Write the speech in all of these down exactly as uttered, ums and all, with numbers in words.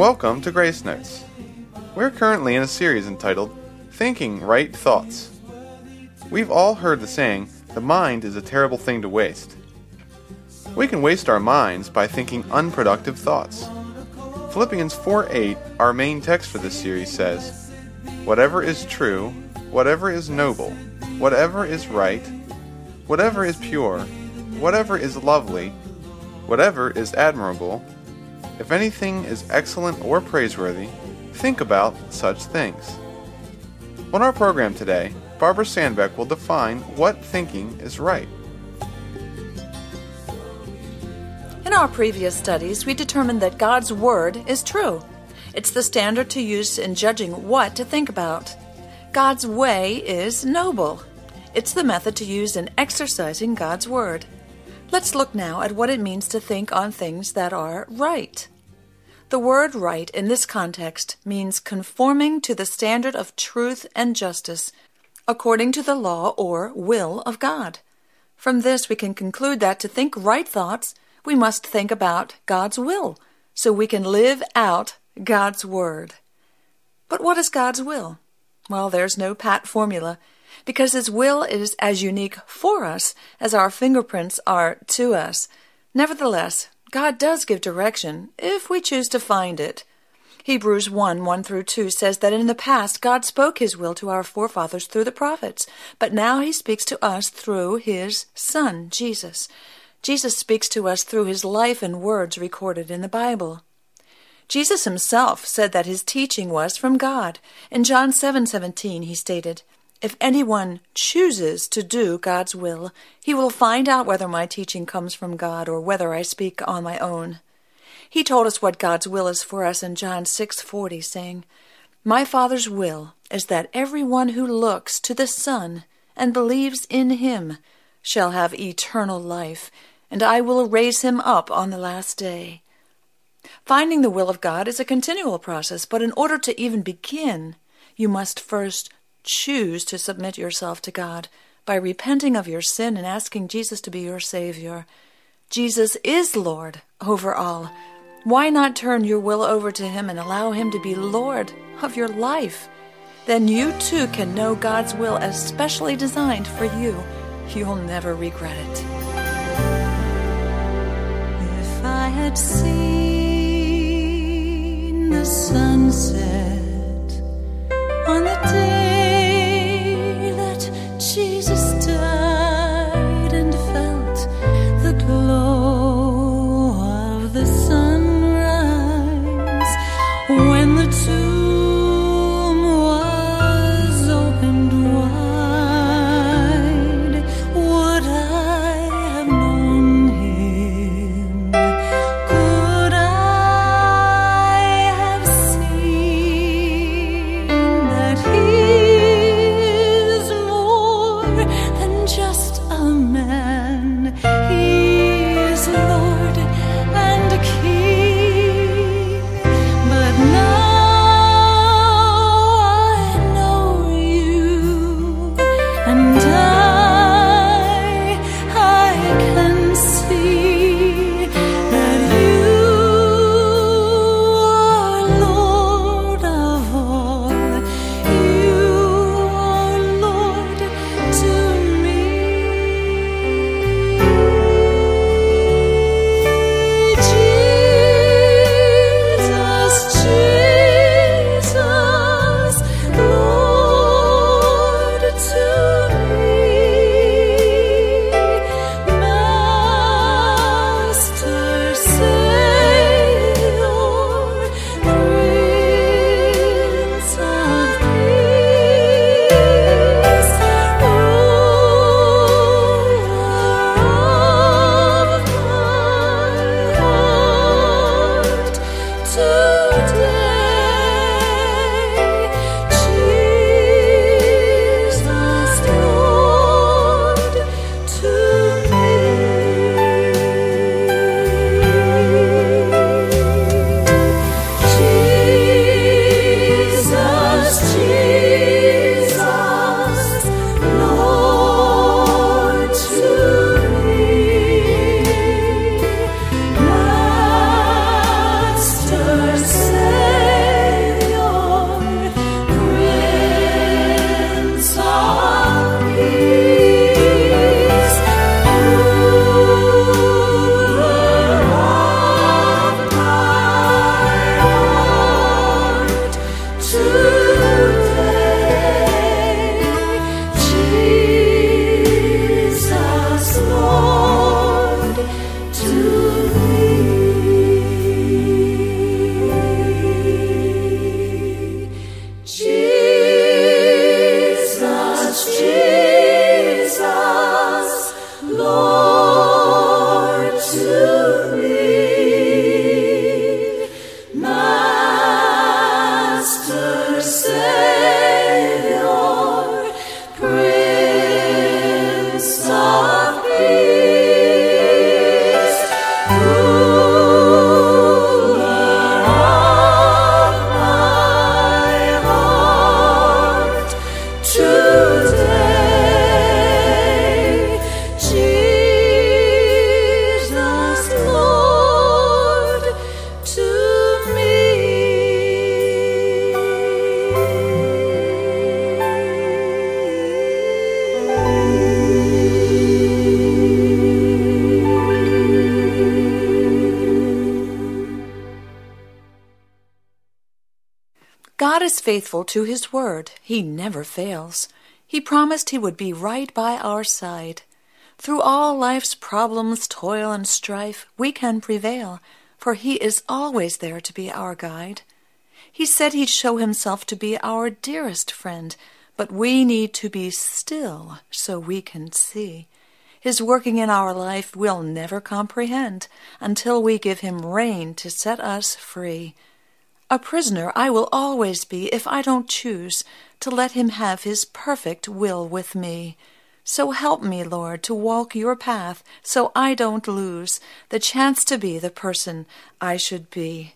Welcome to Grace Notes. We're currently in a series entitled, Thinking Right Thoughts. We've all heard the saying, the mind is a terrible thing to waste. We can waste our minds by thinking unproductive thoughts. Philippians four eight, our main text for this series, says, whatever is true, whatever is noble, whatever is right, whatever is pure, whatever is lovely, whatever is admirable, if anything is excellent or praiseworthy, think about such things. On our program today, Barbara Sandbeck will define what thinking is right. In our previous studies, we determined that God's Word is true. It's the standard to use in judging what to think about. God's way is noble. It's the method to use in exercising God's Word. Let's look now at what it means to think on things that are right. The word right in this context means conforming to the standard of truth and justice, according to the law or will of God. From this, we can conclude that to think right thoughts, we must think about God's will, so we can live out God's Word. But what is God's will? Well, there's no pat formula, because His will is as unique for us as our fingerprints are to us. Nevertheless, God does give direction, if we choose to find it. Hebrews one, one through two says that in the past God spoke His will to our forefathers through the prophets, but now He speaks to us through His Son, Jesus. Jesus speaks to us through His life and words recorded in the Bible. Jesus Himself said that His teaching was from God. In John seven seventeen, He stated, if anyone chooses to do God's will, he will find out whether my teaching comes from God or whether I speak on my own. He told us what God's will is for us in John six forty, saying, my Father's will is that everyone who looks to the Son and believes in Him shall have eternal life, and I will raise him up on the last day. Finding the will of God is a continual process, but in order to even begin, you must first choose to submit yourself to God by repenting of your sin and asking Jesus to be your Savior. Jesus is Lord over all. Why not turn your will over to Him and allow Him to be Lord of your life? Then you too can know God's will as specially designed for you. You'll never regret it. If I had seen the sunset on the day that Jesus died and felt the glow of the sunrise when the two God is faithful to His word. He never fails. He promised He would be right by our side. Through all life's problems, toil, and strife, we can prevail, for He is always there to be our guide. He said He'd show Himself to be our dearest friend, but we need to be still so we can see. His working in our life we'll never comprehend until we give Him rein to set us free. A prisoner I will always be if I don't choose to let Him have His perfect will with me. So help me, Lord, to walk Your path so I don't lose the chance to be the person I should be.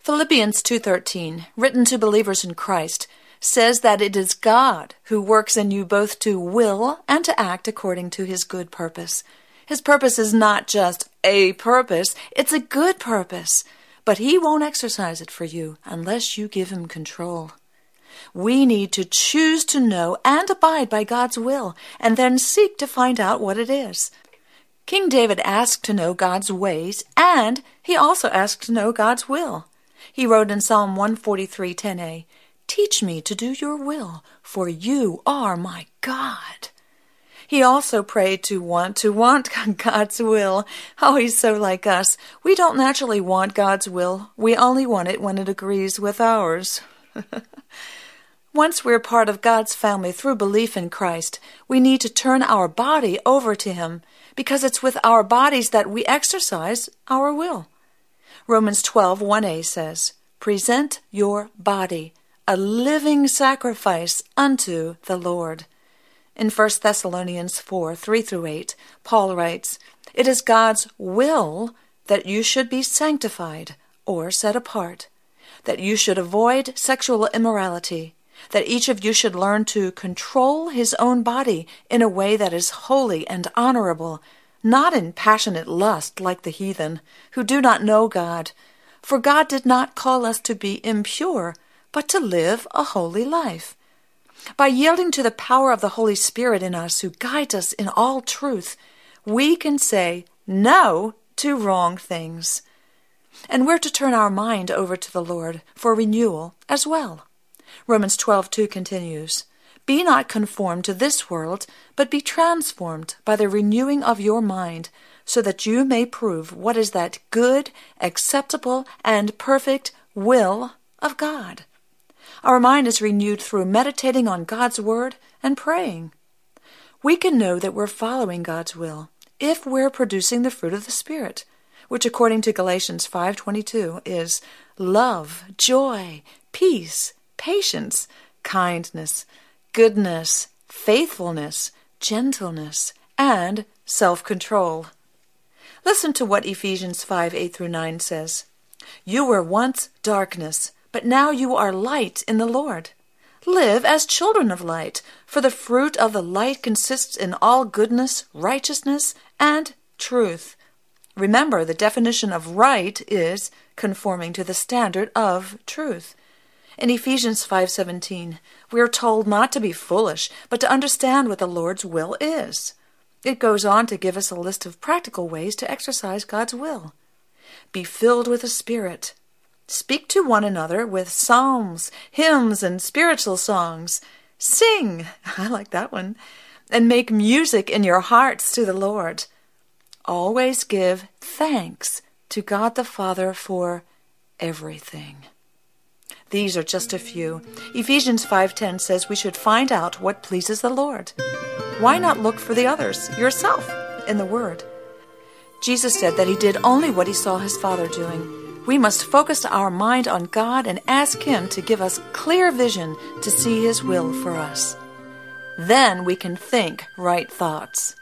Philippians two thirteen, written to believers in Christ, says that it is God who works in you both to will and to act according to His good purpose. His purpose is not just a purpose, it's a good purpose, but He won't exercise it for you unless you give Him control. We need to choose to know and abide by God's will, and then seek to find out what it is. King David asked to know God's ways, and he also asked to know God's will. He wrote in Psalm one forty-three, ten a, "Teach me to do Your will, for You are my God." He also prayed to want to want God's will. Oh, He's so like us. We don't naturally want God's will. We only want it when it agrees with ours. Once we're part of God's family through belief in Christ, we need to turn our body over to Him, because it's with our bodies that we exercise our will. Romans twelve, one a says, "Present your body, a living sacrifice unto the Lord." In First Thessalonians four, three through eight, Paul writes, "It is God's will that you should be sanctified, or set apart, that you should avoid sexual immorality, that each of you should learn to control his own body in a way that is holy and honorable, not in passionate lust like the heathen, who do not know God. For God did not call us to be impure, but to live a holy life." By yielding to the power of the Holy Spirit in us, who guides us in all truth, we can say no to wrong things. And we're to turn our mind over to the Lord for renewal as well. Romans twelve, two continues, "Be not conformed to this world, but be transformed by the renewing of your mind, so that you may prove what is that good, acceptable, and perfect will of God." Our mind is renewed through meditating on God's Word and praying. We can know that we're following God's will if we're producing the fruit of the Spirit, which according to Galatians five twenty-two is love, joy, peace, patience, kindness, goodness, faithfulness, gentleness, and self-control. Listen to what Ephesians five, eight through nine says. "You were once darkness, but now you are light in the Lord. Live as children of light, for the fruit of the light consists in all goodness, righteousness, and truth." Remember, the definition of right is conforming to the standard of truth. In Ephesians five seventeen, we are told not to be foolish, but to understand what the Lord's will is. It goes on to give us a list of practical ways to exercise God's will. Be filled with the Spirit. Speak to one another with psalms, hymns, and spiritual songs. Sing, I like that one, and make music in your hearts to the Lord. Always give thanks to God the Father for everything. These are just a few. Ephesians five ten says we should find out what pleases the Lord. Why not look for the others, yourself, in the Word? Jesus said that He did only what He saw His Father doing. We must focus our mind on God and ask Him to give us clear vision to see His will for us. Then we can think right thoughts.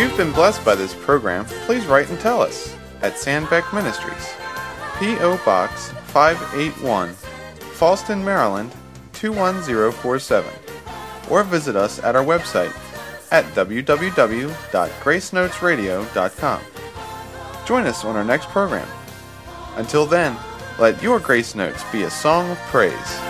you've been blessed by this program, please write and tell us at Sandbeck Ministries, P O. Box five eighty-one, Falston, Maryland two one zero four seven, or visit us at our website at w w w dot grace notes radio dot com. Join us on our next program. Until then, let your Grace Notes be a song of praise.